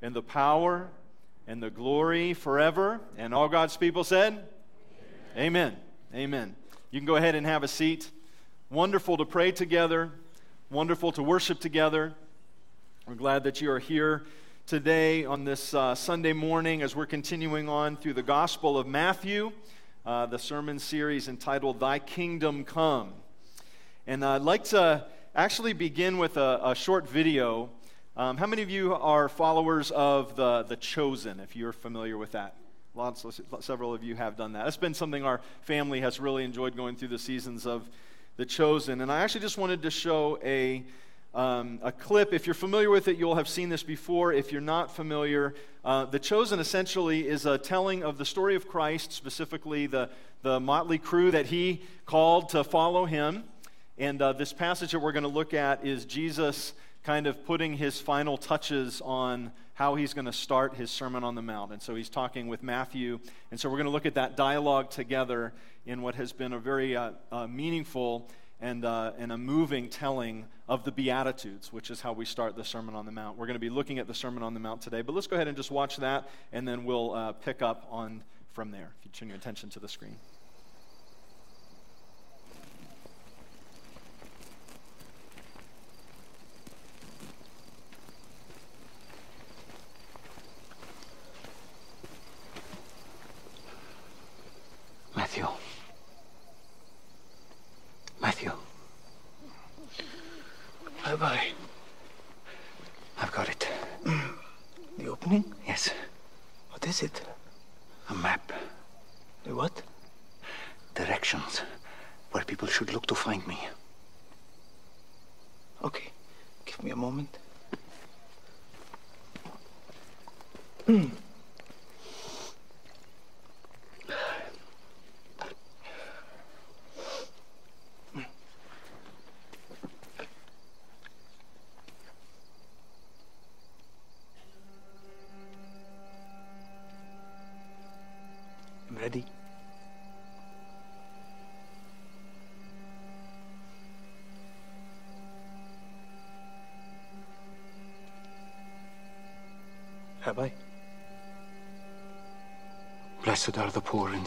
and the power and the glory forever. And all God's people said, Amen. Amen. You can go ahead and have a seat. Wonderful to pray together. Wonderful to worship together. We're glad that you are here today on this Sunday morning as we're continuing on through the Gospel of Matthew, the sermon series entitled Thy Kingdom Come. And I'd like to actually begin with a short video. How many of you are followers of The Chosen, if you're familiar with that? Several of you have done that. That's been something our family has really enjoyed going through the seasons of The Chosen. And I actually just wanted to show a clip. If you're familiar with it, you'll have seen this before. If you're not familiar, The Chosen essentially is a telling of the story of Christ, specifically the motley crew that he called to follow him. And this passage that we're going to look at is Jesus kind of putting his final touches on how he's going to start his Sermon on the Mount. And so he's talking with Matthew. And so we're going to look at that dialogue together in what has been a very meaningful and a moving telling of the Beatitudes, which is how we start the Sermon on the Mount. We're going to be looking at the Sermon on the Mount today, but let's go ahead and just watch that, and then we'll pick up on from there, if you turn your attention to the screen. Matthew, oh boy, I've got it. The opening? Yes. What is it? A map. The what? Directions, where people should look to find me. Okay, give me a moment. Rabbi, blessed are the poor in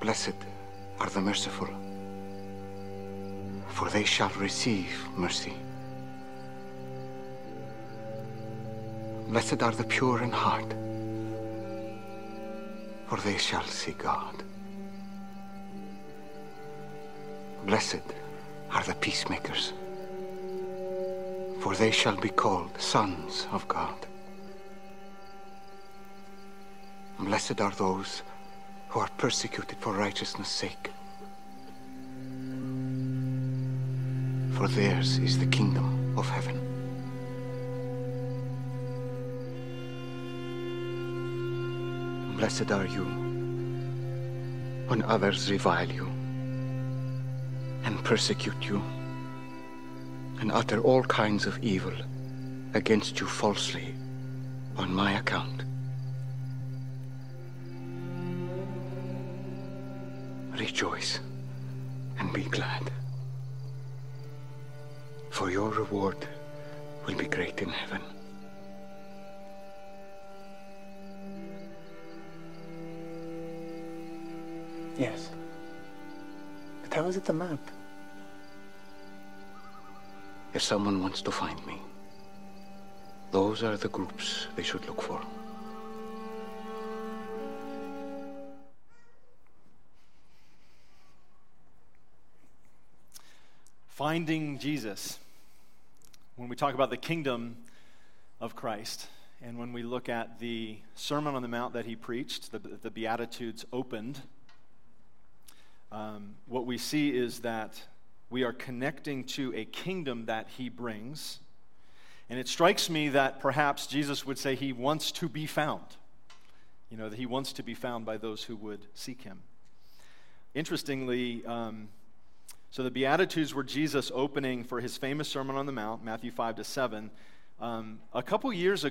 Blessed are the merciful, for they shall receive mercy. Blessed are the pure in heart, for they shall see God. Blessed are the peacemakers, for they shall be called sons of God. Blessed are those who are persecuted for righteousness' sake, for theirs is the kingdom of heaven. Blessed are you when others revile you and persecute you and utter all kinds of evil against you falsely on my account. Rejoice and be glad, for your reward will be great in heaven. Yes, but how is it a map? If someone wants to find me, Those are the groups they should look for. Finding Jesus. When we talk about the kingdom of Christ, and when we look at the Sermon on the Mount that he preached, the Beatitudes opened, what we see is that we are connecting to a kingdom that he brings, and it strikes me that perhaps Jesus would say he wants to be found, you know, that he wants to be found by those who would seek him. Interestingly, so the Beatitudes were Jesus opening for his famous Sermon on the Mount, Matthew 5-7. A few years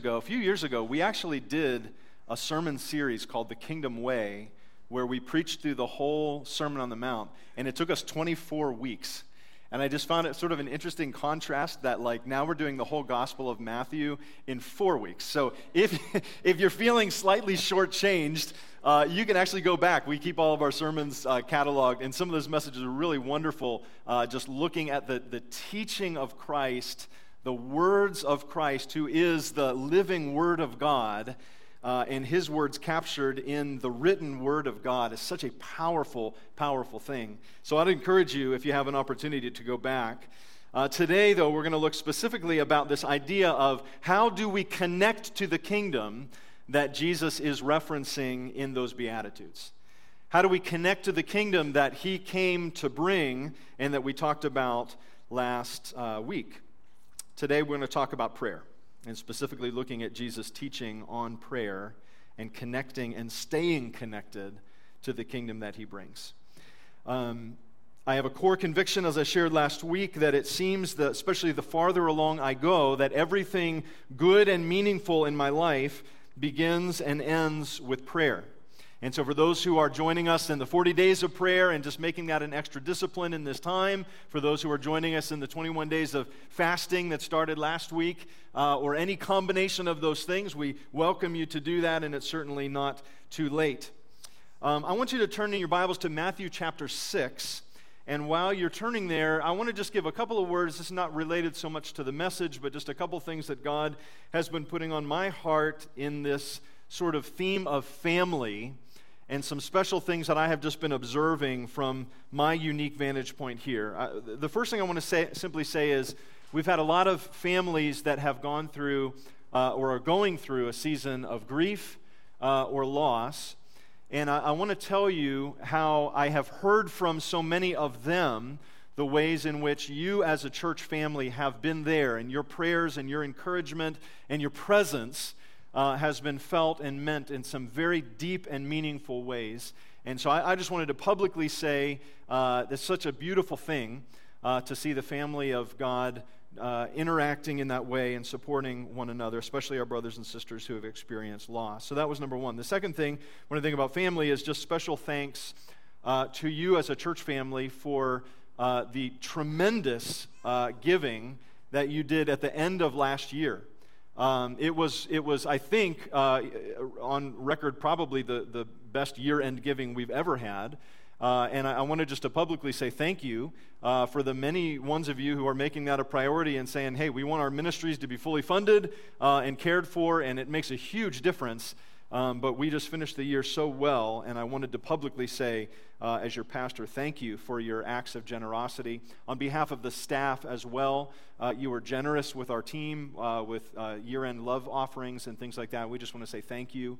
ago, we actually did a sermon series called The Kingdom Way, where we preached through the whole Sermon on the Mount, and it took us 24 weeks. And I just found it sort of an interesting contrast that, like, now we're doing the whole Gospel of Matthew in 4 weeks. So if you're feeling slightly shortchanged, you can actually go back. We keep all of our sermons cataloged, and some of those messages are really wonderful, just looking at the teaching of Christ, the words of Christ, who is the living Word of God, and his words captured in the written Word of God is such a powerful, powerful thing. So I'd encourage you, if you have an opportunity, to go back. Today, though, we're going to look specifically about this idea of how do we connect to the kingdom that Jesus is referencing in those Beatitudes. How do we connect to the kingdom that he came to bring and that we talked about last week? Today we're going to talk about prayer, and specifically looking at Jesus' teaching on prayer and connecting and staying connected to the kingdom that he brings. I have a core conviction, as I shared last week, that it seems that, especially the farther along I go, that everything good and meaningful in my life begins and ends with prayer. And so for those who are joining us in the 40 days of prayer and just making that an extra discipline in this time, for those who are joining us in the 21 days of fasting that started last week, or any combination of those things, we welcome you to do that, and it's certainly not too late. I want you to turn in your Bibles to Matthew chapter 6, and while you're turning there, I want to just give a couple of words. This is not related so much to the message, but just a couple things that God has been putting on my heart in this sort of theme of family, and some special things that I have just been observing from my unique vantage point here. The first thing I want to simply say is we've had a lot of families that have gone through or are going through a season of grief or loss, and I want to tell you how I have heard from so many of them the ways in which you as a church family have been there, and your prayers and your encouragement and your presence has been felt and meant in some very deep and meaningful ways. And so I just wanted to publicly say it's such a beautiful thing to see the family of God interacting in that way and supporting one another, especially our brothers and sisters who have experienced loss. So that was number one. The second thing when I think about family is just special thanks to you as a church family for the tremendous giving that you did at the end of last year. It was I think, on record, probably the best year-end giving we've ever had. And I wanted just to publicly say thank you for the many ones of you who are making that a priority and saying, hey, we want our ministries to be fully funded and cared for, and it makes a huge difference. But we just finished the year so well, and I wanted to publicly say, as your pastor, thank you for your acts of generosity. On behalf of the staff as well, you were generous with our team, with year-end love offerings and things like that. We just want to say thank you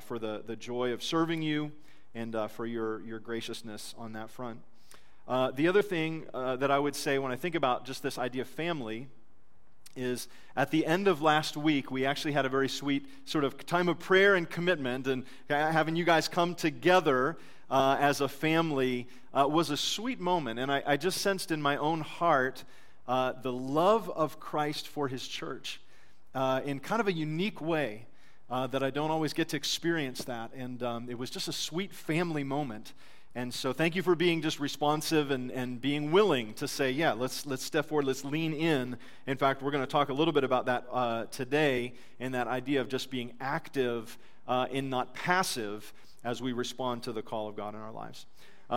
for the joy of serving you and for your graciousness on that front. The other thing that I would say when I think about just this idea of family is at the end of last week, we actually had a very sweet sort of time of prayer and commitment, and having you guys come together as a family was a sweet moment, and I just sensed in my own heart the love of Christ for his church in kind of a unique way that I don't always get to experience that, and it was just a sweet family moment. And so thank you for being just responsive and being willing to say, yeah, let's step forward, let's lean in. In fact, we're going to talk a little bit about that today, and that idea of just being active and not passive as we respond to the call of God in our lives.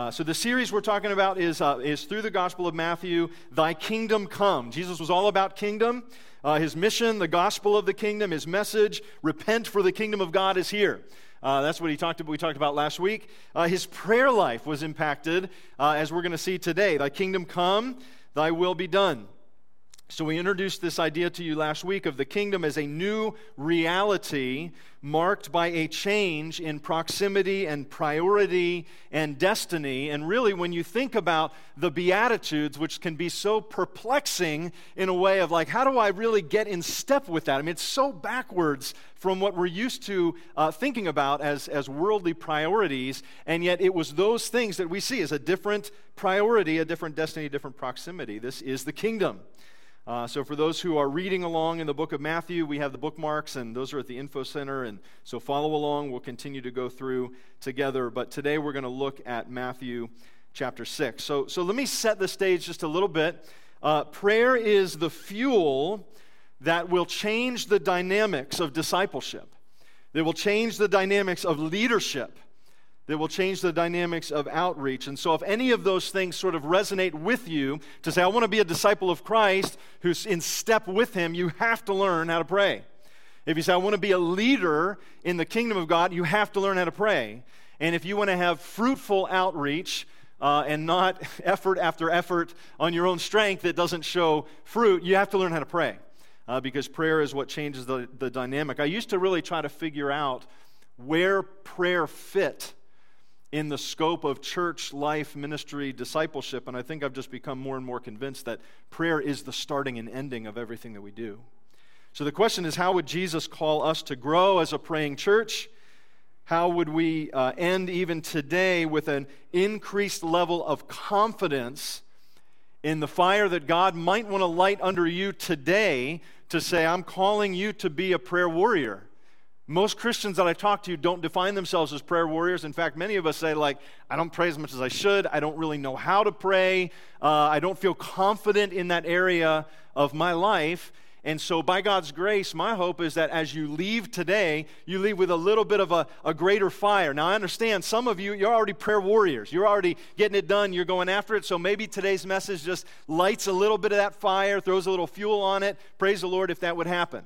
So the series we're talking about is through the Gospel of Matthew, Thy Kingdom Come. Jesus was all about kingdom, his mission, the gospel of the kingdom, his message, repent for the kingdom of God is here. That's what we talked about last week. His prayer life was impacted, as we're going to see today. Thy kingdom come, thy will be done. So we introduced this idea to you last week of the kingdom as a new reality marked by a change in proximity and priority and destiny. And really, when you think about the Beatitudes, which can be so perplexing in a way of like, how do I really get in step with that? I mean, it's so backwards from what we're used to thinking about as worldly priorities, and yet it was those things that we see as a different priority, a different destiny, a different proximity. This is the kingdom. So for those who are reading along in the book of Matthew, we have the bookmarks, and those are at the info center, and so follow along. We'll continue to go through together, but today we're going to look at Matthew chapter 6. So let me set the stage just a little bit. Prayer is the fuel that will change the dynamics of discipleship, that will change the dynamics of leadership, that will change the dynamics of outreach. And so if any of those things sort of resonate with you to say, I want to be a disciple of Christ who's in step with him, you have to learn how to pray. If you say, I want to be a leader in the kingdom of God, you have to learn how to pray. And if you want to have fruitful outreach and not effort after effort on your own strength that doesn't show fruit, you have to learn how to pray because prayer is what changes the dynamic. I used to really try to figure out where prayer fit in the scope of church life, ministry, discipleship, and I think I've just become more and more convinced that prayer is the starting and ending of everything that we do. So the question is, how would Jesus call us to grow as a praying church? How would we end even today with an increased level of confidence in the fire that God might want to light under you today to say, I'm calling you to be a prayer warrior? Most Christians that I talk to don't define themselves as prayer warriors. In fact, many of us say, like, I don't pray as much as I should. I don't really know how to pray. I don't feel confident in that area of my life. And so by God's grace, my hope is that as you leave today, you leave with a little bit of a greater fire. Now, I understand some of you, you're already prayer warriors. You're already getting it done. You're going after it. So maybe today's message just lights a little bit of that fire, throws a little fuel on it. Praise the Lord if that would happen.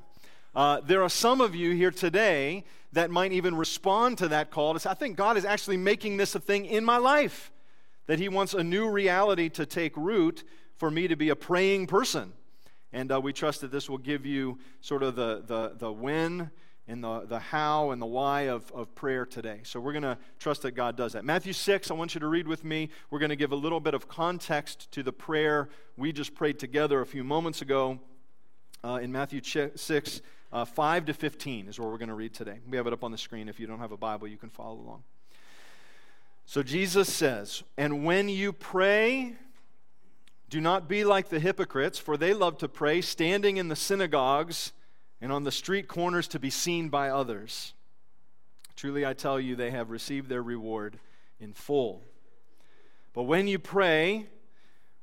There are some of you here today that might even respond to that call to say, I think God is actually making this a thing in my life, that he wants a new reality to take root for me to be a praying person. And we trust that this will give you sort of the when and the how and the why of prayer today. So we're going to trust that God does that. Matthew 6, I want you to read with me. We're going to give a little bit of context to the prayer we just prayed together a few moments ago in Matthew 6. 5 to 15 is where we're going to read today. We have it up on the screen. If you don't have a Bible, you can follow along. So Jesus says, and when you pray, do not be like the hypocrites, for they love to pray standing in the synagogues and on the street corners to be seen by others. Truly I tell you, they have received their reward in full. But when you pray,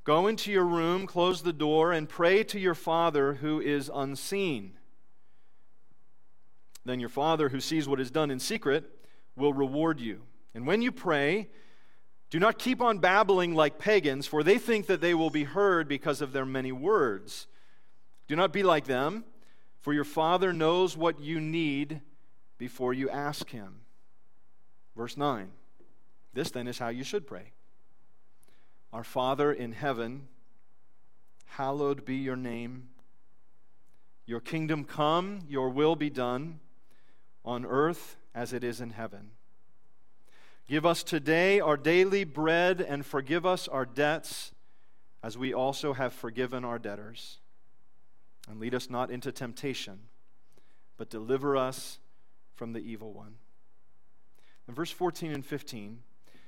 go into your room, close the door, and pray to your Father who is unseen. Then your Father who sees what is done in secret will reward you. And when you pray, do not keep on babbling like pagans, for they think that they will be heard because of their many words. Do not be like them, for your Father knows what you need before you ask him. Verse 9, this then is how you should pray. Our Father in heaven, hallowed be your name. Your kingdom come, your will be done, on earth as it is in heaven. Give us today our daily bread, and forgive us our debts, as we also have forgiven our debtors. And lead us not into temptation, but deliver us from the evil one. And verse 14 and 15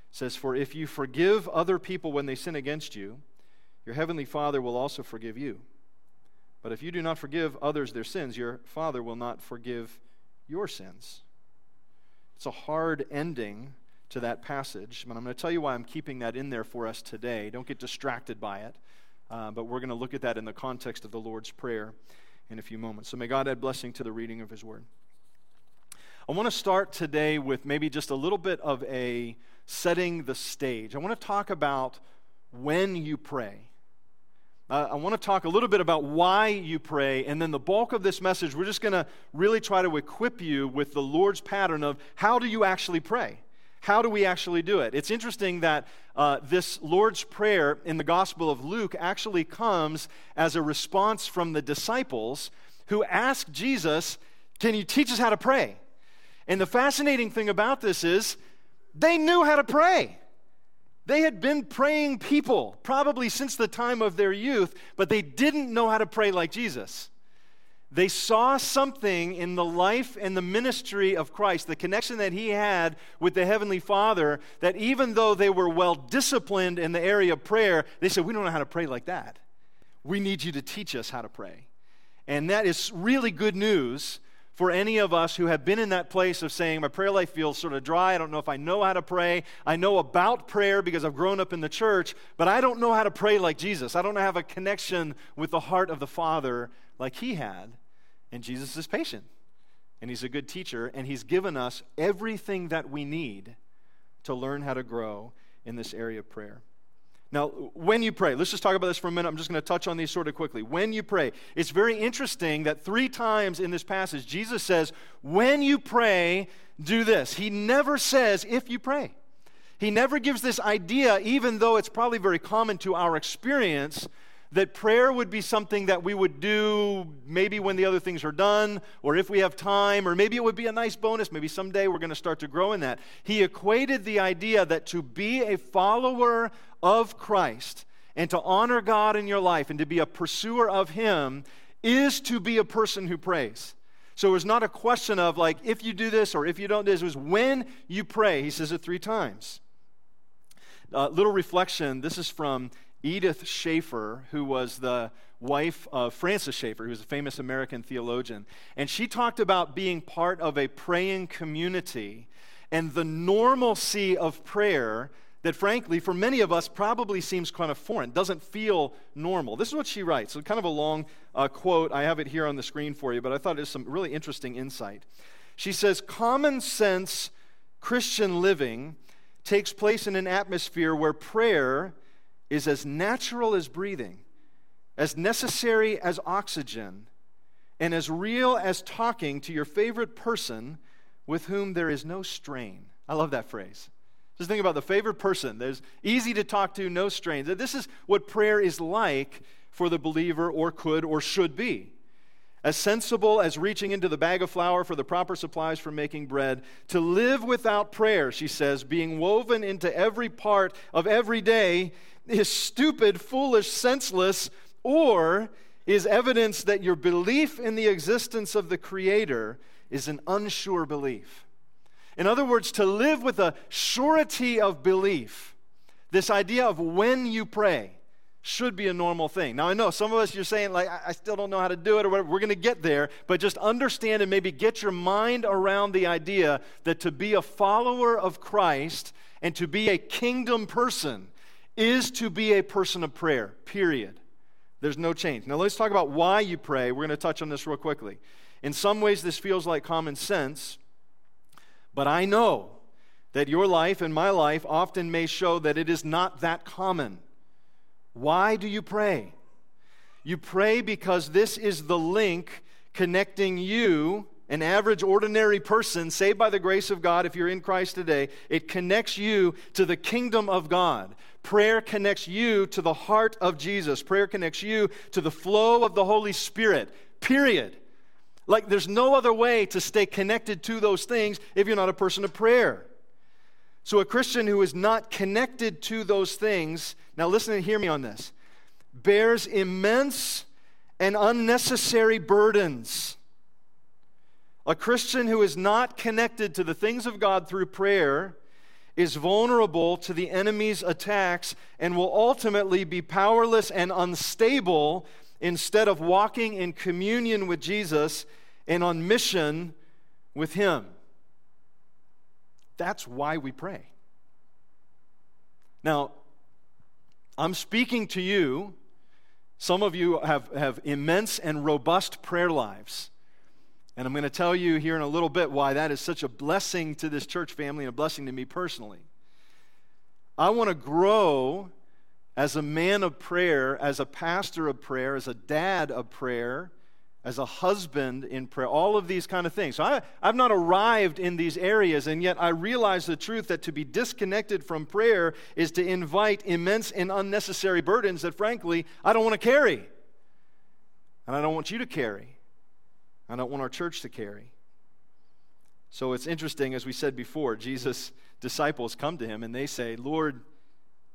says, for if you forgive other people when they sin against you, your heavenly Father will also forgive you. But if you do not forgive others their sins, your Father will not forgive your sins. It's a hard ending to that passage, but I'm going to tell you why I'm keeping that in there for us today. Don't get distracted by it, but we're going to look at that in the context of the Lord's Prayer in a few moments. So may God add blessing to the reading of his word. I want to start today with maybe just a little bit of a setting the stage. I want to talk about when you pray. I want to talk a little bit about why you pray, and then the bulk of this message, we're just going to really try to equip you with the Lord's pattern of how do you actually pray? How do we actually do it? It's interesting that this Lord's Prayer in the Gospel of Luke actually comes as a response from the disciples who asked Jesus, "Can you teach us how to pray?" And the fascinating thing about this is they knew how to pray. They had been praying people probably since the time of their youth, but they didn't know how to pray like Jesus. They saw something in the life and the ministry of Christ, the connection that he had with the Heavenly Father, that even though they were well disciplined in the area of prayer, they said, "We don't know how to pray like that. We need you to teach us how to pray." And that is really good news for any of us who have been in that place of saying, "My prayer life feels sort of dry. I don't know if I know how to pray. I know about prayer because I've grown up in the church, but I don't know how to pray like Jesus. I don't have a connection with the heart of the Father like he had." And Jesus is patient, and he's a good teacher, and he's given us everything that we need to learn how to grow in this area of prayer. Now, when you pray, let's just talk about this for a minute. I'm just going to touch on these sort of quickly. When you pray, it's very interesting that three times in this passage, Jesus says, when you pray, do this. He never says, if you pray. He never gives this idea, even though it's probably very common to our experience, that prayer would be something that we would do maybe when the other things are done, or if we have time, or maybe it would be a nice bonus. Maybe someday we're going to start to grow in that. He equated the idea that to be a follower of Christ and to honor God in your life and to be a pursuer of him is to be a person who prays. So it was not a question of like, if you do this or if you don't do this. It was when you pray. He says it three times. Little reflection. This is from Edith Schaeffer, who was the wife of Francis Schaeffer, who was a famous American theologian. And she talked about being part of a praying community and the normalcy of prayer that, frankly, for many of us probably seems kind of foreign, doesn't feel normal. This is what she writes. So kind of a long quote. I have it here on the screen for you, but I thought it was some really interesting insight. She says, "Common sense Christian living takes place in an atmosphere where prayer is as natural as breathing, as necessary as oxygen, and as real as talking to your favorite person with whom there is no strain." I love that phrase. Just think about the favorite person. There's easy to talk to, no strain. This is what prayer is like for the believer, or could or should be. As sensible as reaching into the bag of flour for the proper supplies for making bread. To live without prayer, she says, being woven into every part of every day, is stupid, foolish, senseless, or is evidence that your belief in the existence of the Creator is an unsure belief. In other words, to live with a surety of belief, this idea of when you pray, should be a normal thing. Now, I know some of us, you're saying, like, I still don't know how to do it or whatever. We're going to get there, but just understand and maybe get your mind around the idea that to be a follower of Christ and to be a kingdom person is to be a person of prayer, period. There's no change. Now, let's talk about why you pray. We're going to touch on this real quickly. In some ways, this feels like common sense, but I know that your life and my life often may show that it is not that common. Why do you pray? You pray because this is the link connecting you, an average, ordinary person, saved by the grace of God, if you're in Christ today, it connects you to the kingdom of God. Prayer connects you to the heart of Jesus. Prayer connects you to the flow of the Holy Spirit, period. Like, there's no other way to stay connected to those things if you're not a person of prayer. So a Christian who is not connected to those things, now listen and hear me on this, bears immense and unnecessary burdens. A Christian who is not connected to the things of God through prayer is vulnerable to the enemy's attacks and will ultimately be powerless and unstable instead of walking in communion with Jesus and on mission with him. That's why we pray. Now, I'm speaking to you. Some of you have immense and robust prayer lives. And I'm going to tell you here in a little bit why that is such a blessing to this church family and a blessing to me personally. I want to grow as a man of prayer, as a pastor of prayer, as a dad of prayer, as a husband in prayer, all of these kind of things. So I've not arrived in these areas, and yet I realize the truth that to be disconnected from prayer is to invite immense and unnecessary burdens that, frankly, I don't want to carry. And I don't want you to carry. I don't want our church to carry. So it's interesting, as we said before, Jesus' disciples come to him and they say, Lord,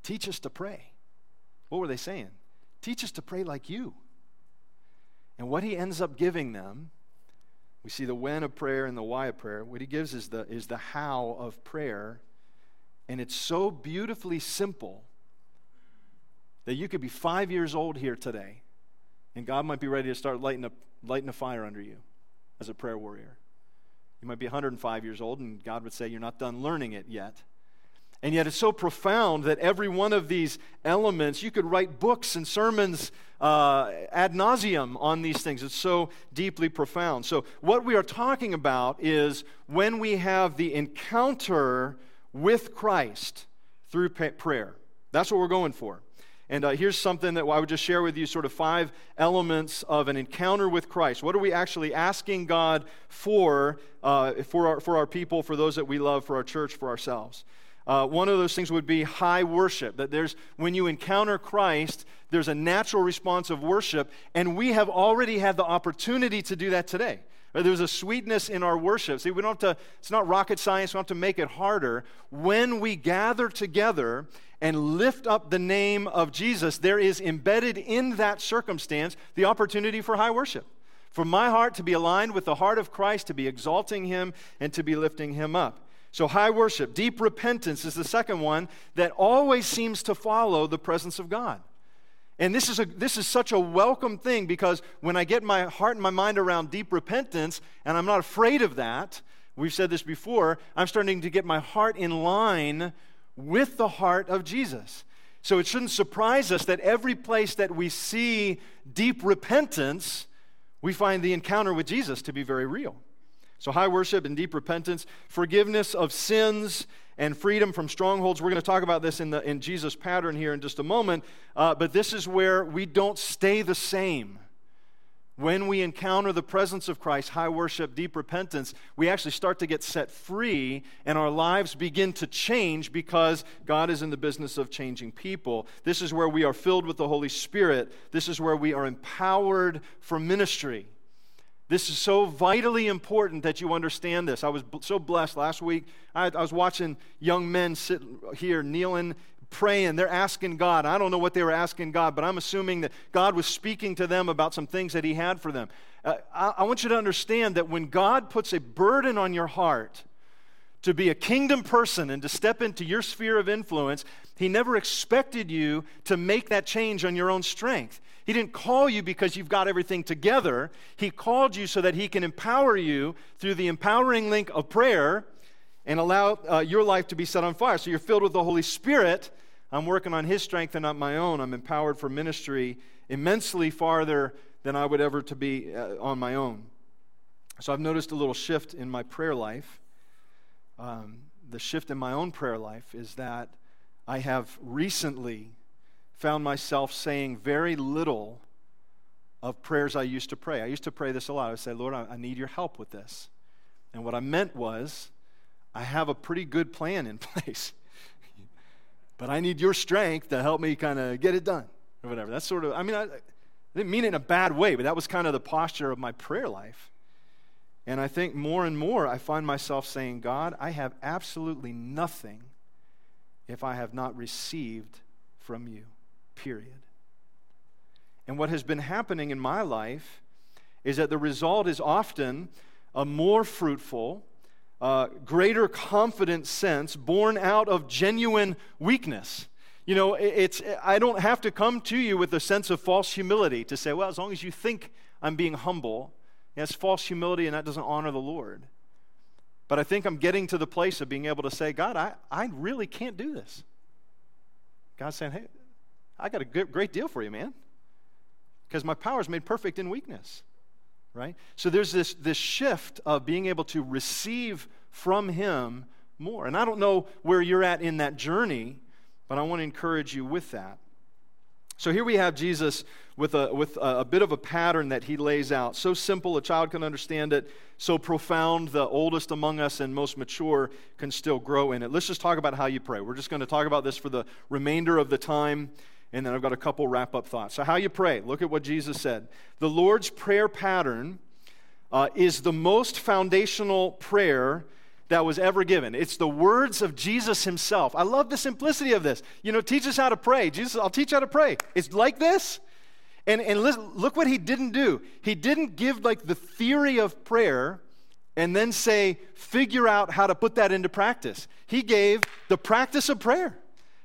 teach us to pray. What were they saying? Teach us to pray like you. And what he ends up giving them, we see the when of prayer and the why of prayer. What he gives is the how of prayer. And it's so beautifully simple that you could be 5 years old here today and God might be ready to start lighting a fire under you as a prayer warrior. You might be 105 years old, and God would say, you're not done learning it yet. And yet it's so profound that every one of these elements, you could write books and sermons ad nauseum on these things. It's so deeply profound. So what we are talking about is when we have the encounter with Christ through prayer. That's what we're going for. And here's something that I would just share with you, sort of 5 elements of an encounter with Christ. What are we actually asking God for our people, for those that we love, for our church, for ourselves? One of those things would be high worship, that when you encounter Christ, there's a natural response of worship, and we have already had the opportunity to do that today. There's a sweetness in our worship. See, we don't have to, it's not rocket science, we don't have to make it harder. When we gather together and lift up the name of Jesus, there is embedded in that circumstance the opportunity for high worship. For my heart to be aligned with the heart of Christ, to be exalting him and to be lifting him up. So high worship, deep repentance is the second one that always seems to follow the presence of God. And this is such a welcome thing, because when I get my heart and my mind around deep repentance, and I'm not afraid of that, we've said this before, I'm starting to get my heart in line with the heart of Jesus. So it shouldn't surprise us that every place that we see deep repentance, we find the encounter with Jesus to be very real. So high worship and deep repentance, forgiveness of sins, and freedom from strongholds. We're going to talk about this in Jesus' pattern here in just a moment, but this is where we don't stay the same. When we encounter the presence of Christ, high worship, deep repentance, we actually start to get set free, and our lives begin to change because God is in the business of changing people. This is where we are filled with the Holy Spirit. This is where we are empowered for ministry. This is so vitally important that you understand this. I was so blessed last week. I was watching young men sit here, kneeling, praying. They're asking God. I don't know what they were asking God, but I'm assuming that God was speaking to them about some things that he had for them. I want you to understand that when God puts a burden on your heart to be a kingdom person and to step into your sphere of influence, he never expected you to make that change on your own strength. He didn't call you because you've got everything together. He called you so that he can empower you through the empowering link of prayer and allow your life to be set on fire. So you're filled with the Holy Spirit. I'm working on his strength and not my own. I'm empowered for ministry immensely farther than I would ever to be on my own. So I've noticed a little shift in my prayer life. The shift in my own prayer life is that I have recently found myself saying very little of prayers I used to pray. I used to pray this a lot. I would say, Lord, I need your help with this. And what I meant was, I have a pretty good plan in place, but I need your strength to help me kind of get it done or whatever. That's sort of, I didn't mean it in a bad way, but that was kind of the posture of my prayer life. And I think more and more I find myself saying, God, I have absolutely nothing if I have not received from you. Period. And what has been happening in my life is that the result is often a more fruitful, greater confidence sense born out of genuine weakness. You know, I don't have to come to you with a sense of false humility to say, well, as long as you think I'm being humble, that's false humility and that doesn't honor the Lord. But I think I'm getting to the place of being able to say, God, I really can't do this. God's saying, hey, I got a great deal for you, man, because my power is made perfect in weakness. right? So there's this shift of being able to receive from him more. And I don't know where you're at in that journey, but I want to encourage you with that. So here we have Jesus with a bit of a pattern that he lays out. So simple, a child can understand it. So profound, the oldest among us and most mature can still grow in it. Let's just talk about how you pray. We're just going to talk about this for the remainder of the time, and then I've got a couple wrap-up thoughts. So how you pray, look at what Jesus said. The Lord's prayer pattern is the most foundational prayer that was ever given. It's the words of Jesus himself. I love the simplicity of this. You know, teach us how to pray. Jesus, I'll teach you how to pray. It's like this. And look what he didn't do. He didn't give like the theory of prayer and then say, figure out how to put that into practice. He gave the practice of prayer.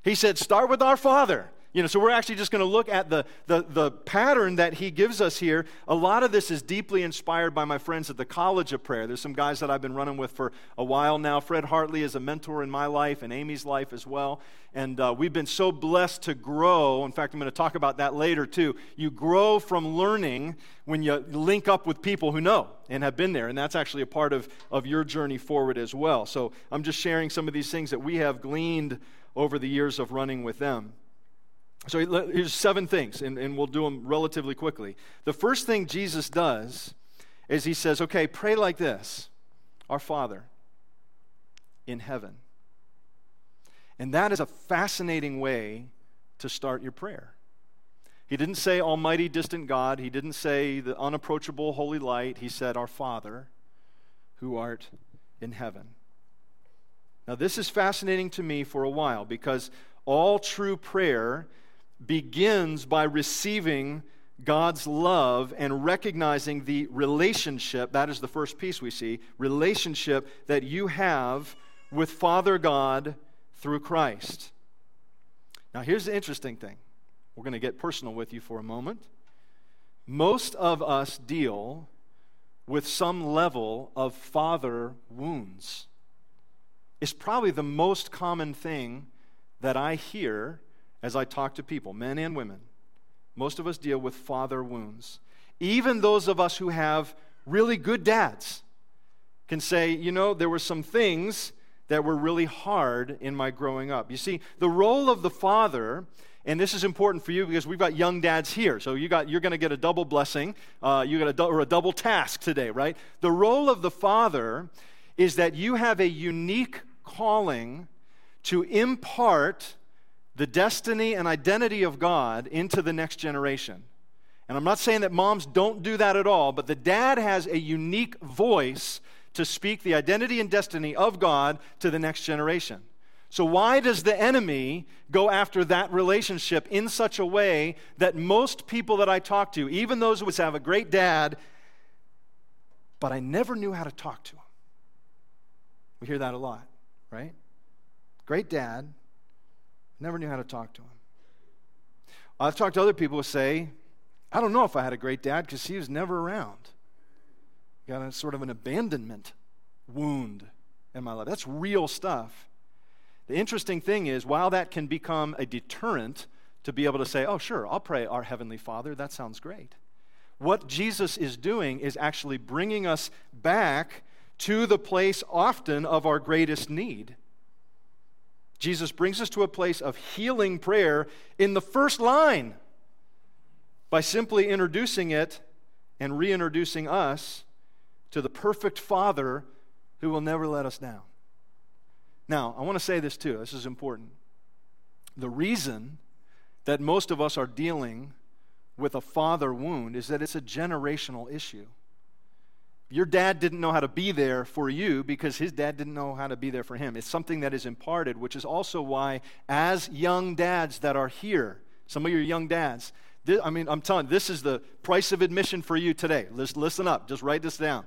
He said, start with our Father. You know, so we're actually just going to look at the pattern that he gives us here. A lot of this is deeply inspired by my friends at the College of Prayer. There's some guys that I've been running with for a while now. Fred Hartley is a mentor in my life and Amy's life as well. And we've been so blessed to grow. In fact, I'm going to talk about that later too. You grow from learning when you link up with people who know and have been there. And that's actually a part of your journey forward as well. So I'm just sharing some of these things that we have gleaned over the years of running with them. So here's 7 things, and we'll do them relatively quickly. The first thing Jesus does is he says, okay, pray like this, our Father in heaven. And that is a fascinating way to start your prayer. He didn't say almighty distant God. He didn't say the unapproachable holy light. He said, our Father who art in heaven. Now this is fascinating to me for a while because all true prayer begins by receiving God's love and recognizing the relationship. That is the first piece we see, relationship that you have with Father God through Christ. Now here's the interesting thing. We're going to get personal with you for a moment. Most of us deal with some level of father wounds. It's probably the most common thing that I hear as I talk to people, men and women. Most of us deal with father wounds. Even those of us who have really good dads can say, you know, there were some things that were really hard in my growing up. You see, the role of the father, and this is important for you because we've got young dads here, so you're going to get a double blessing, or a double task today, right? The role of the father is that you have a unique calling to impart the destiny and identity of God into the next generation. And I'm not saying that moms don't do that at all, but the dad has a unique voice to speak the identity and destiny of God to the next generation. So why does the enemy go after that relationship in such a way that most people that I talk to, even those who have a great dad, but I never knew how to talk to him? We hear that a lot, right? Great dad, never knew how to talk to him. I've talked to other people who say, I don't know if I had a great dad because he was never around. Got a sort of an abandonment wound in my life. That's real stuff. The interesting thing is, while that can become a deterrent to be able to say, oh, sure, I'll pray our Heavenly Father, that sounds great. What Jesus is doing is actually bringing us back to the place often of our greatest need. Jesus brings us to a place of healing prayer in the first line by simply introducing it and reintroducing us to the perfect Father who will never let us down. Now, I want to say this too. This is important. The reason that most of us are dealing with a father wound is that it's a generational issue. Your dad didn't know how to be there for you because his dad didn't know how to be there for him. It's something that is imparted, which is also why, as young dads that are here, some of your young dads, I'm telling you, this is the price of admission for you today. Listen up. Just write this down.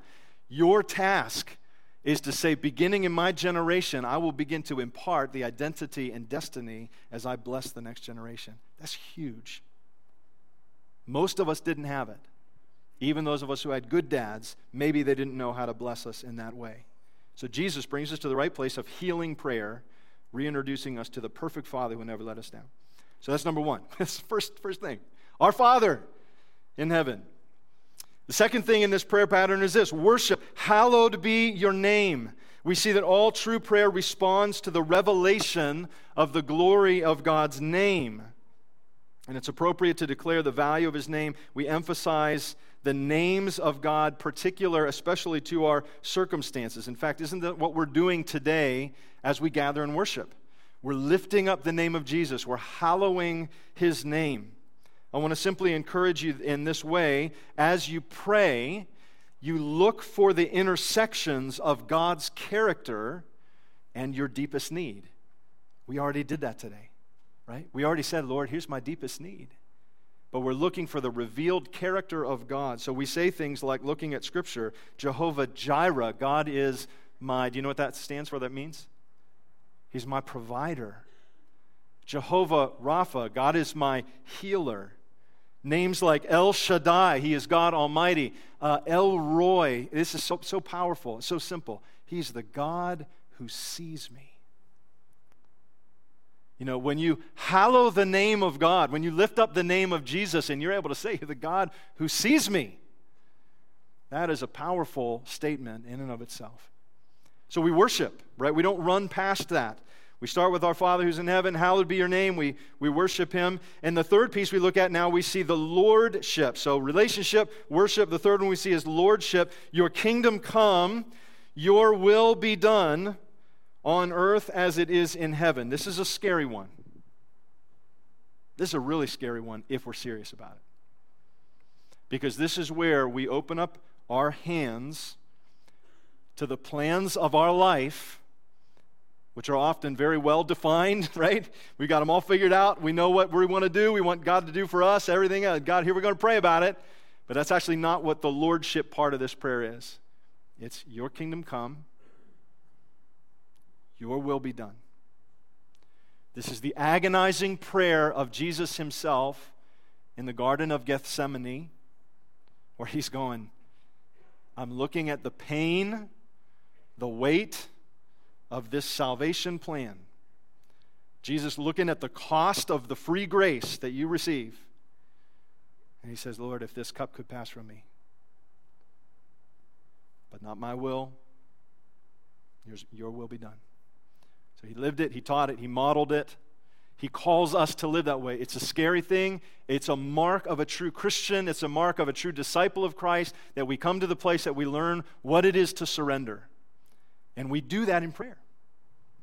Your task is to say, beginning in my generation, I will begin to impart the identity and destiny as I bless the next generation. That's huge. Most of us didn't have it. Even those of us who had good dads, maybe they didn't know how to bless us in that way. So Jesus brings us to the right place of healing prayer, reintroducing us to the perfect Father who never let us down. So that's number 1. That's the first thing. Our Father in heaven. The second thing in this prayer pattern is this: worship. Hallowed be your name. We see that all true prayer responds to the revelation of the glory of God's name. And it's appropriate to declare the value of his name. We emphasize the names of God, particular especially to our circumstances. In fact, isn't that what we're doing today as we gather and worship? We're lifting up the name of Jesus. We're hallowing his name. I want to simply encourage you in this way: as you pray, you look for the intersections of God's character and your deepest need. We already did that today, right? We already said, Lord, here's my deepest need. But we're looking for the revealed character of God. So we say things like, looking at Scripture, Jehovah Jireh, God is my, do you know what that stands for, that means? He's my provider. Jehovah Rapha, God is my healer. Names like El Shaddai, he is God Almighty. El Roy, this is so powerful, so simple. He's the God who sees me. You know, when you hallow the name of God, when you lift up the name of Jesus and you're able to say, the God who sees me, that is a powerful statement in and of itself. So we worship, right? We don't run past that. We start with our Father who's in heaven, hallowed be your name. We worship him. And the third piece we look at now, we see the lordship. So relationship, worship. The third one we see is lordship. Your kingdom come, your will be done on earth as it is in heaven. This is a scary one. This is a really scary one if we're serious about it. Because this is where we open up our hands to the plans of our life, which are often very well defined, right? We got them all figured out. We know what we want to do. We want God to do for us, everything else. God, here we're going to pray about it. But that's actually not what the lordship part of this prayer is. It's your kingdom come, your will be done. This is the agonizing prayer of Jesus himself in the Garden of Gethsemane, where he's going, I'm looking at the pain, the weight of this salvation plan. Jesus looking at the cost of the free grace that you receive. And he says, Lord, if this cup could pass from me, but not my will, your will be done. So he lived it, he taught it, he modeled it. He calls us to live that way. It's a scary thing. It's a mark of a true Christian. It's a mark of a true disciple of Christ, that we come to the place that we learn what it is to surrender. And we do that in prayer.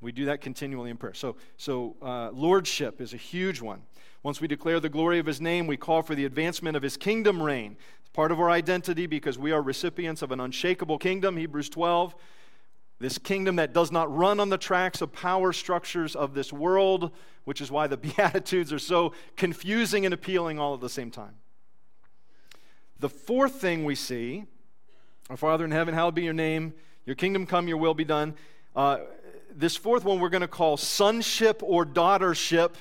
We do that continually in prayer. So lordship is a huge one. Once we declare the glory of his name, we call for the advancement of his kingdom reign. It's part of our identity because we are recipients of an unshakable kingdom, Hebrews 12. This kingdom that does not run on the tracks of power structures of this world, which is why the Beatitudes are so confusing and appealing all at the same time. The fourth thing we see, our Father in heaven, hallowed be your name, your kingdom come, your will be done. This fourth one we're going to call sonship or daughtership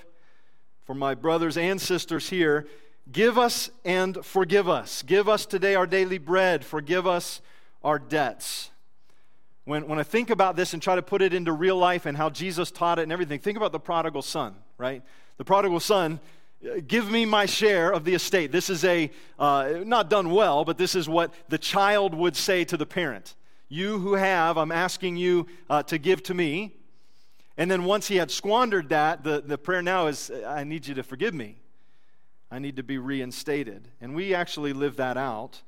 for my brothers and sisters here. Give us and forgive us. Give us today our daily bread. Forgive us our debts. When I think about this and try to put it into real life and how Jesus taught it and everything, think about the prodigal son, right? The prodigal son, give me my share of the estate. This is not done well, but this is what the child would say to the parent. You who have, I'm asking you to give to me. And then once he had squandered that, the prayer now is, I need you to forgive me. I need to be reinstated. And we actually live that out.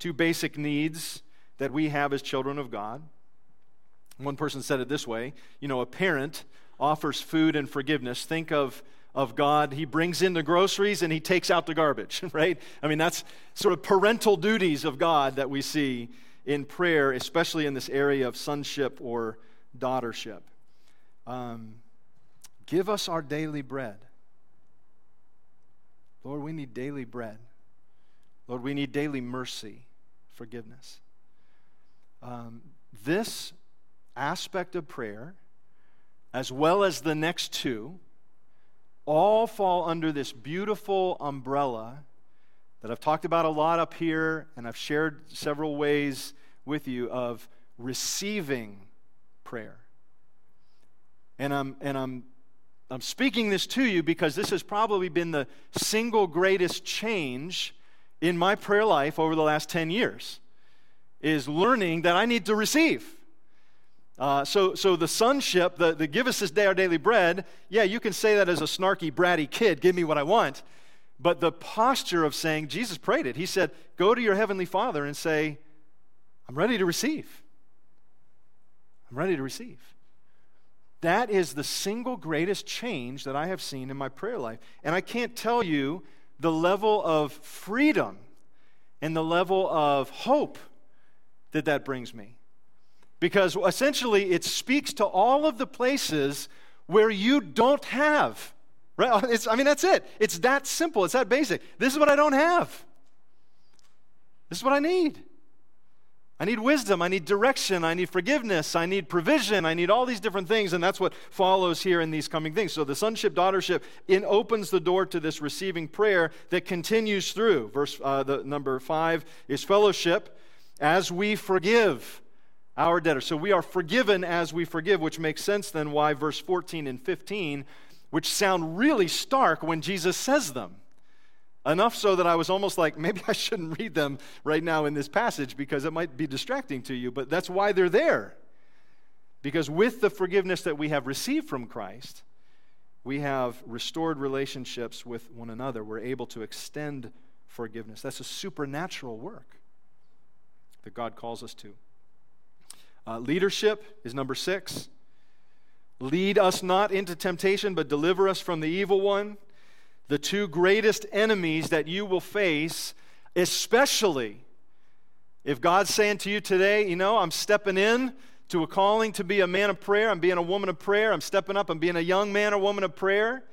Two basic needs that we have as children of God. One person said it this way, you know, a parent offers food and forgiveness. Think of God, he brings in the groceries and he takes out the garbage, right? I mean, that's sort of parental duties of God that we see in prayer, especially in this area of sonship or daughtership. Give us our daily bread. Lord, we need daily bread. Lord, we need daily mercy, forgiveness. This aspect of prayer, as well as the next two, all fall under this beautiful umbrella that I've talked about a lot up here, and I've shared several ways with you of receiving prayer. And I'm speaking this to you because this has probably been the single greatest change in my prayer life over the last 10 years is learning that I need to receive. So the sonship, the give us this day our daily bread, yeah, you can say that as a snarky, bratty kid, give me what I want, but the posture of saying, Jesus prayed it. He said, go to your heavenly Father and say, I'm ready to receive. I'm ready to receive. That is the single greatest change that I have seen in my prayer life. And I can't tell you the level of freedom and the level of hope that brings me. Because essentially it speaks to all of the places where you don't have. Right? That's it. It's that simple. It's that basic. This is what I don't have. This is what I need. I need wisdom. I need direction. I need forgiveness. I need provision. I need all these different things, and that's what follows here in these coming things. So the sonship, daughtership, it opens the door to this receiving prayer that continues through. Verse the number 5 is fellowship, as we forgive our debtors. So we are forgiven as we forgive, which makes sense then why verse 14 and 15, which sound really stark when Jesus says them. Enough so that I was almost like, maybe I shouldn't read them right now in this passage because it might be distracting to you, but that's why they're there. Because with the forgiveness that we have received from Christ, we have restored relationships with one another. We're able to extend forgiveness. That's a supernatural work that God calls us to. Leadership is number 6. Lead us not into temptation, but deliver us from the evil one. The two greatest enemies that you will face, especially if God's saying to you today, I'm stepping in to a calling to be a man of prayer, I'm being a woman of prayer, I'm stepping up, I'm being a young man or woman of prayer.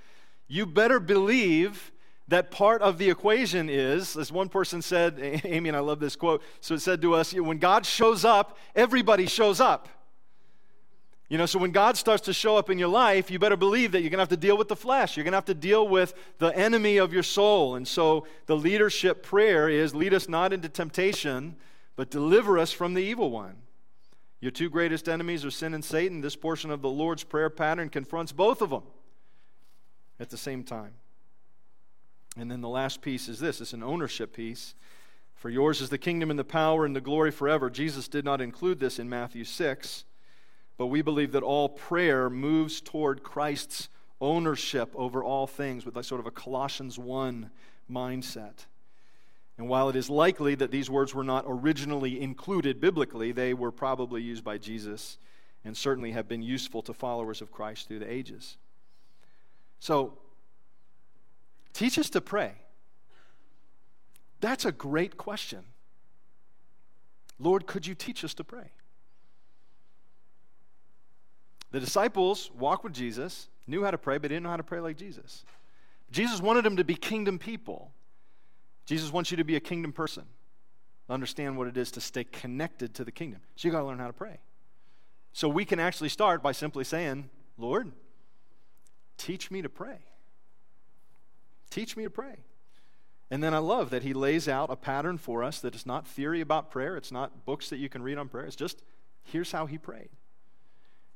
You better believe that part of the equation is, as one person said, Amy and I love this quote, so it said to us, when God shows up, everybody shows up. So when God starts to show up in your life, you better believe that you're going to have to deal with the flesh. You're going to have to deal with the enemy of your soul. And so the leadership prayer is, lead us not into temptation, but deliver us from the evil one. Your two greatest enemies are sin and Satan. This portion of the Lord's prayer pattern confronts both of them at the same time. And then the last piece is this. It's an ownership piece. For yours is the kingdom and the power and the glory forever. Jesus did not include this in Matthew 6, but we believe that all prayer moves toward Christ's ownership over all things with sort of a Colossians 1 mindset. And while it is likely that these words were not originally included biblically, they were probably used by Jesus and certainly have been useful to followers of Christ through the ages. So, teach us to pray. That's a great question. Lord, could you teach us to pray? The disciples walked with Jesus, knew how to pray, but didn't know how to pray like Jesus. Jesus wanted them to be kingdom people. Jesus wants you to be a kingdom person. Understand what it is to stay connected to the kingdom. So you got to learn how to pray. So we can actually start by simply saying, Lord, teach me to pray. Teach me to pray. And then I love that he lays out a pattern for us that is not theory about prayer. It's not books that you can read on prayer. It's just, here's how he prayed.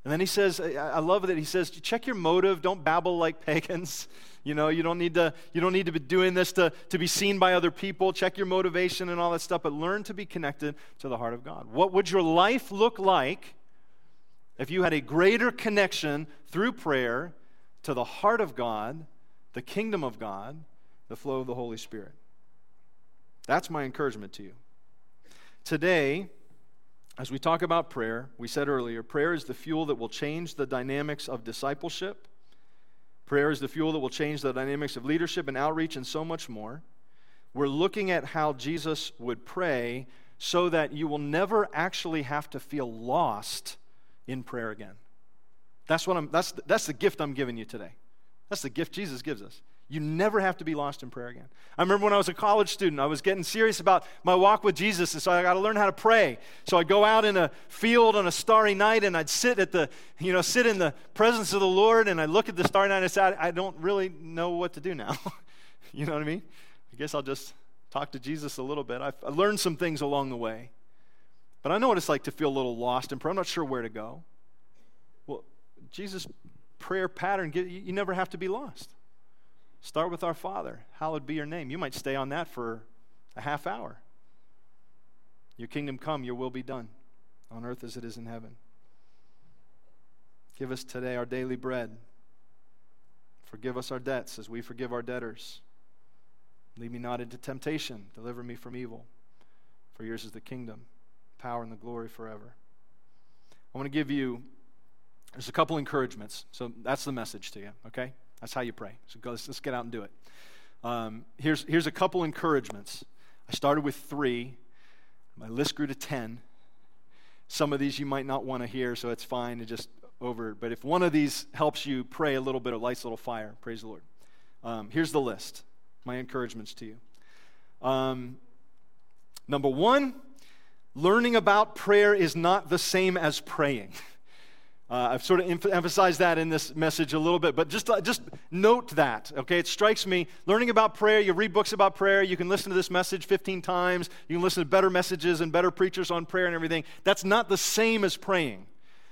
And then he says, I love that he says, check your motive. Don't babble like pagans. You don't need to be doing this to be seen by other people. Check your motivation and all that stuff, but learn to be connected to the heart of God. What would your life look like if you had a greater connection through prayer to the heart of God, the kingdom of God, the flow of the Holy Spirit? That's my encouragement to you. Today, as we talk about prayer, we said earlier, prayer is the fuel that will change the dynamics of discipleship. Prayer is the fuel that will change the dynamics of leadership and outreach and so much more. We're looking at how Jesus would pray so that you will never actually have to feel lost in prayer again. That's the gift I'm giving you today. That's the gift Jesus gives us. You never have to be lost in prayer again. I remember when I was a college student, I was getting serious about my walk with Jesus, and so I got to learn how to pray. So I'd go out in a field on a starry night, and I'd sit in the presence of the Lord, and I'd look at the starry night, and I said, I don't really know what to do now. You know what I mean? I guess I'll just talk to Jesus a little bit. I learned some things along the way, but I know what it's like to feel a little lost in prayer. I'm not sure where to go. Well, Jesus' prayer pattern, you never have to be lost. Start with our Father, hallowed be your name. You might stay on that for a half hour. Your kingdom come, your will be done on earth as it is in heaven. Give us today our daily bread. Forgive us our debts as we forgive our debtors. Lead me not into temptation. Deliver me from evil. For yours is the kingdom, power, and the glory forever. I want to give you, there's a couple encouragements. So that's the message to you, okay? That's how you pray. So go, let's get out and do it. Here's a couple encouragements. I started with 3. My list grew to 10. Some of these you might not want to hear, so it's fine to just over. But if one of these helps you pray a little bit or lights a little fire, praise the Lord. Here's the list, my encouragements to you. Number 1, learning about prayer is not the same as praying. I've sort of emphasized that in this message a little bit, but just note that, okay? It strikes me, learning about prayer, you read books about prayer, you can listen to this message 15 times, you can listen to better messages and better preachers on prayer and everything. That's not the same as praying.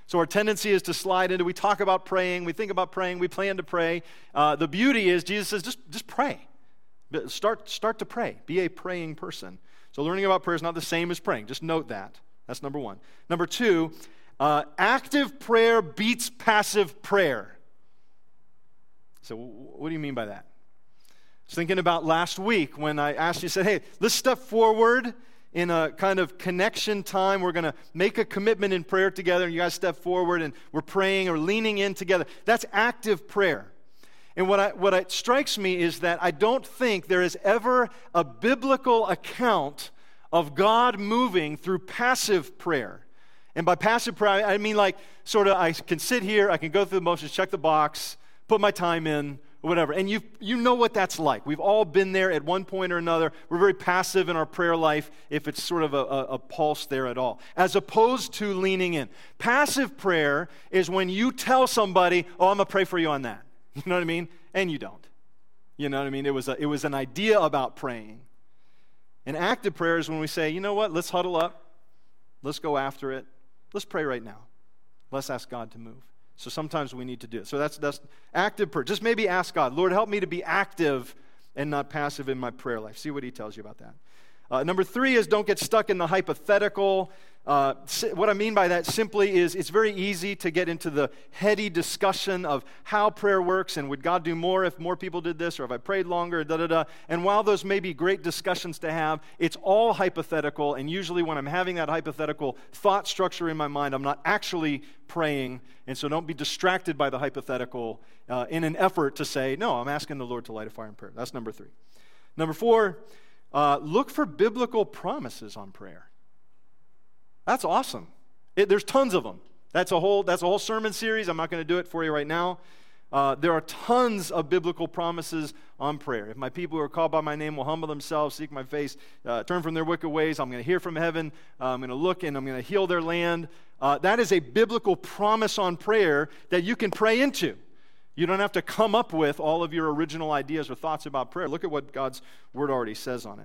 So our tendency is to slide into, we talk about praying, we think about praying, we plan to pray. The beauty is, Jesus says, just pray. Start to pray. Be a praying person. So learning about prayer is not the same as praying. Just note that. That's number 1. Number 2, active prayer beats passive prayer. So what do you mean by that? I was thinking about last week when I asked you, said, hey, let's step forward in a kind of connection time. We're going to make a commitment in prayer together, and you guys step forward, and we're praying or leaning in together. That's active prayer. And what strikes me is that I don't think there is ever a biblical account of God moving through passive prayer. And by passive prayer, I mean like sort of I can sit here, I can go through the motions, check the box, put my time in, or whatever. And you know what that's like. We've all been there at one point or another. We're very passive in our prayer life if it's sort of a pulse there at all, as opposed to leaning in. Passive prayer is when you tell somebody, oh, I'm going to pray for you on that. You know what I mean? And you don't. You know what I mean? It was an idea about praying. And active prayer is when we say, you know what, let's huddle up. Let's go after it. Let's pray right now. Let's ask God to move. So sometimes we need to do it. So that's active prayer. Just maybe ask God, Lord, help me to be active and not passive in my prayer life. See what he tells you about that. Number 3 is don't get stuck in the hypothetical. What I mean by that simply is it's very easy to get into the heady discussion of how prayer works and would God do more if more people did this or if I prayed longer, da-da-da. And while those may be great discussions to have, it's all hypothetical, and usually when I'm having that hypothetical thought structure in my mind, I'm not actually praying, and so don't be distracted by the hypothetical in an effort to say, no, I'm asking the Lord to light a fire in prayer. That's number 3. Number 4, look for biblical promises on prayer. That's awesome. There's tons of them. That's a whole sermon series. I'm not going to do it for you right now. There are tons of biblical promises on prayer. If my people who are called by my name will humble themselves, seek my face, turn from their wicked ways, I'm going to hear from heaven, I'm going to look, and I'm going to heal their land. That is a biblical promise on prayer that you can pray into. You don't have to come up with all of your original ideas or thoughts about prayer. Look at what God's word already says on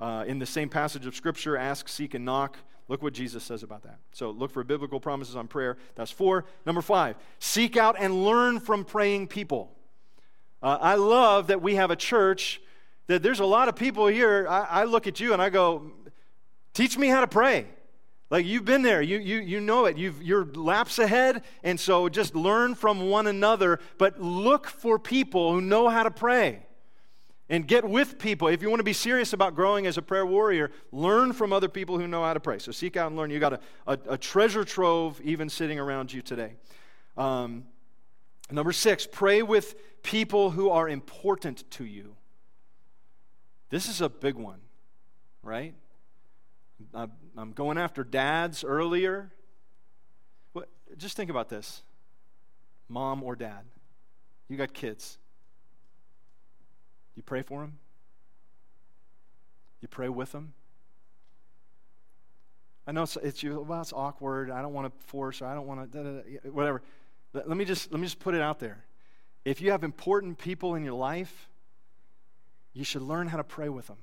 it. In the same passage of Scripture, ask, seek, and knock. Look what Jesus says about that. So look for biblical promises on prayer. That's 4. Number 5, seek out and learn from praying people. I love that we have a church that there's a lot of people here. I look at you and I go, teach me how to pray. Like you've been there. You know it. You're laps ahead, and so just learn from one another, but look for people who know how to pray. And get with people. If you want to be serious about growing as a prayer warrior, learn from other people who know how to pray. So seek out and learn. You got a treasure trove even sitting around you today. Number 6, pray with people who are important to you. This is a big one, right? I'm going after dads earlier. What? Just think about this. Mom or dad. You got kids. You pray for them? You pray with them? I know it's you. Well, it's awkward. I don't want to force. Or I don't want to whatever. Let me just put it out there. If you have important people in your life, you should learn how to pray with them.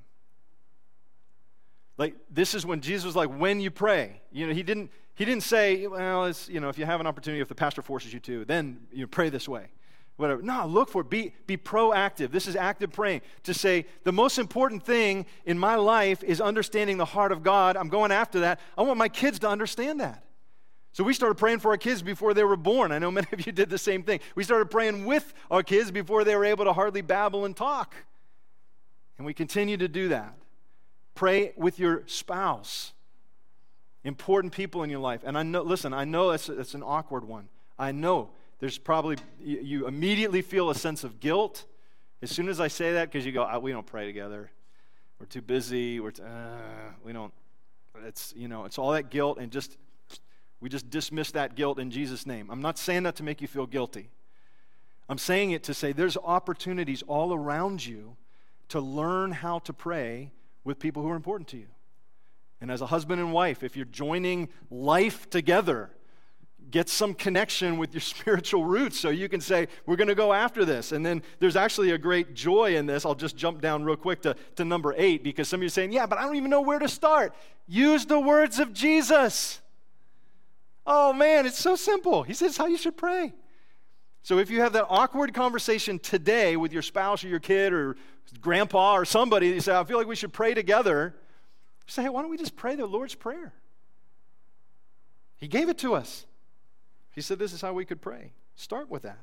Like this is when Jesus was like, when you pray, you know, he didn't say, well, it's, you know, if you have an opportunity, if the pastor forces you to, then you pray this way. whatever. No, look for it. Be proactive. This is active praying. To say, the most important thing in my life is understanding the heart of God. I'm going after that. I want my kids to understand that. So we started praying for our kids before they were born. I know many of you did the same thing. We started praying with our kids before they were able to hardly babble and talk. And we continue to do that. Pray with your spouse. Important people in your life. And I know, listen, I know that's an awkward one. I know. There's probably, you immediately feel a sense of guilt as soon as I say that, because you go, we don't pray together. We're too busy. We don't, it's, you know, it's all that guilt, and just, we just dismiss that guilt in Jesus' name. I'm not saying that to make you feel guilty. I'm saying it to say there's opportunities all around you to learn how to pray with people who are important to you. And as a husband and wife, if you're joining life together, get some connection with your spiritual roots so you can say, we're going to go after this. And then there's actually a great joy in this. I'll just jump down real quick to number 8, because some of you are saying, yeah, but I don't even know where to start. Use the words of Jesus. Oh, man, it's so simple. He says how you should pray. So if you have that awkward conversation today with your spouse or your kid or grandpa or somebody, you say, I feel like we should pray together, say, hey, why don't we just pray the Lord's Prayer? He gave it to us. He said this is how we could pray. Start with that.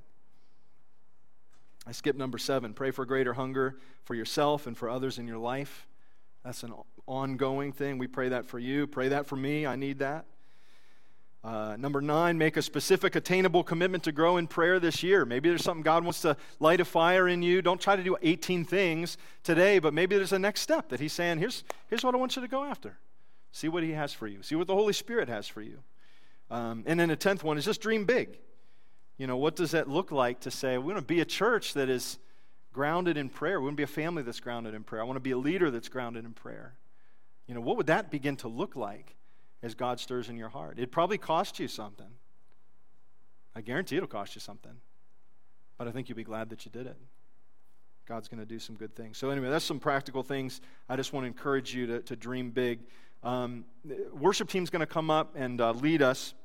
I skipped number 7. Pray for greater hunger for yourself and for others in your life. That's an ongoing thing. We pray that for you. Pray that for me. I need that. Number 9, make a specific attainable commitment to grow in prayer this year. Maybe there's something God wants to light a fire in you. Don't try to do 18 things today, but maybe there's a next step that he's saying, here's what I want you to go after. See what he has for you. See what the Holy Spirit has for you. And then the 10th one is just dream big. You know, what does that look like to say, we want to be a church that is grounded in prayer. We want to be a family that's grounded in prayer. I want to be a leader that's grounded in prayer. You know, what would that begin to look like as God stirs in your heart? It probably cost you something. I guarantee it'll cost you something. But I think you'll be glad that you did it. God's going to do some good things. So anyway, that's some practical things. I just want to encourage you to dream big. Worship team's going to come up and lead us.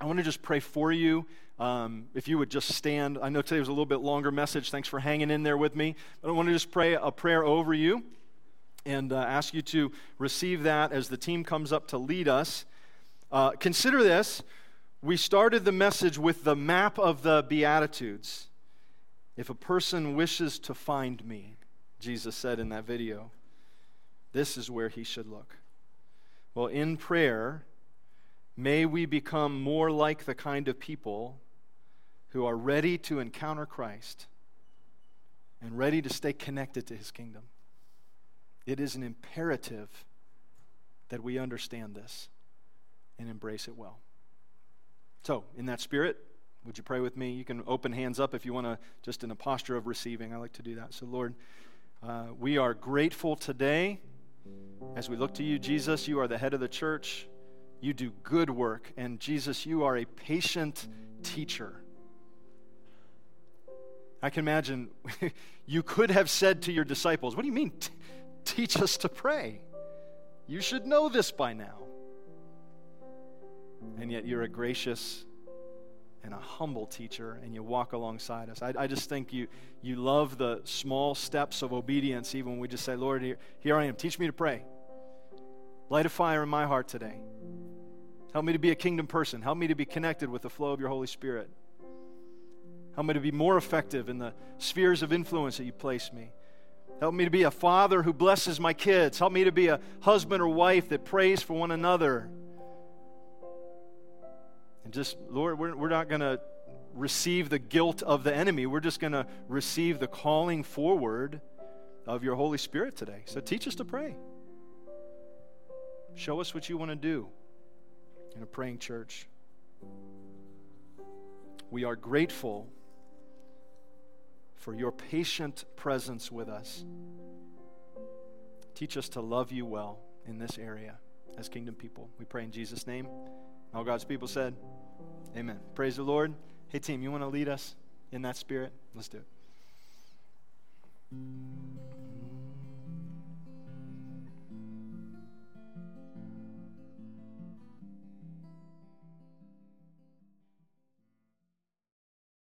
I want to just pray for you. If you would just stand. I know today was a little bit longer message. Thanks for hanging in there with me. But I want to just pray a prayer over you and ask you to receive that as the team comes up to lead us. Consider this. We started the message with the map of the Beatitudes. If a person wishes to find me, Jesus said in that video, this is where he should look. Well, in prayer, may we become more like the kind of people who are ready to encounter Christ and ready to stay connected to his kingdom. It is an imperative that we understand this and embrace it well. So, in that spirit, would you pray with me? You can open hands up if you want to, just in a posture of receiving. I like to do that. So, Lord, we are grateful today as we look to you. Jesus, you are the head of the church. You do good work. And Jesus, you are a patient teacher. I can imagine you could have said to your disciples, what do you mean teach us to pray? You should know this by now. And yet you're a gracious and a humble teacher, and you walk alongside us. I just think you love the small steps of obedience, even when we just say, Lord, here I am. Teach me to pray. Light a fire in my heart today. Help me to be a kingdom person. Help me to be connected with the flow of your Holy Spirit. Help me to be more effective in the spheres of influence that you place me. Help me to be a father who blesses my kids. Help me to be a husband or wife that prays for one another. And just, Lord, we're not going to receive the guilt of the enemy. We're just going to receive the calling forward of your Holy Spirit today. So teach us to pray. Show us what you want to do in a praying church. We are grateful for your patient presence with us. Teach us to love you well in this area as kingdom people. We pray in Jesus' name. All God's people said, amen. Praise the Lord. Hey, team, you want to lead us in that spirit? Let's do it.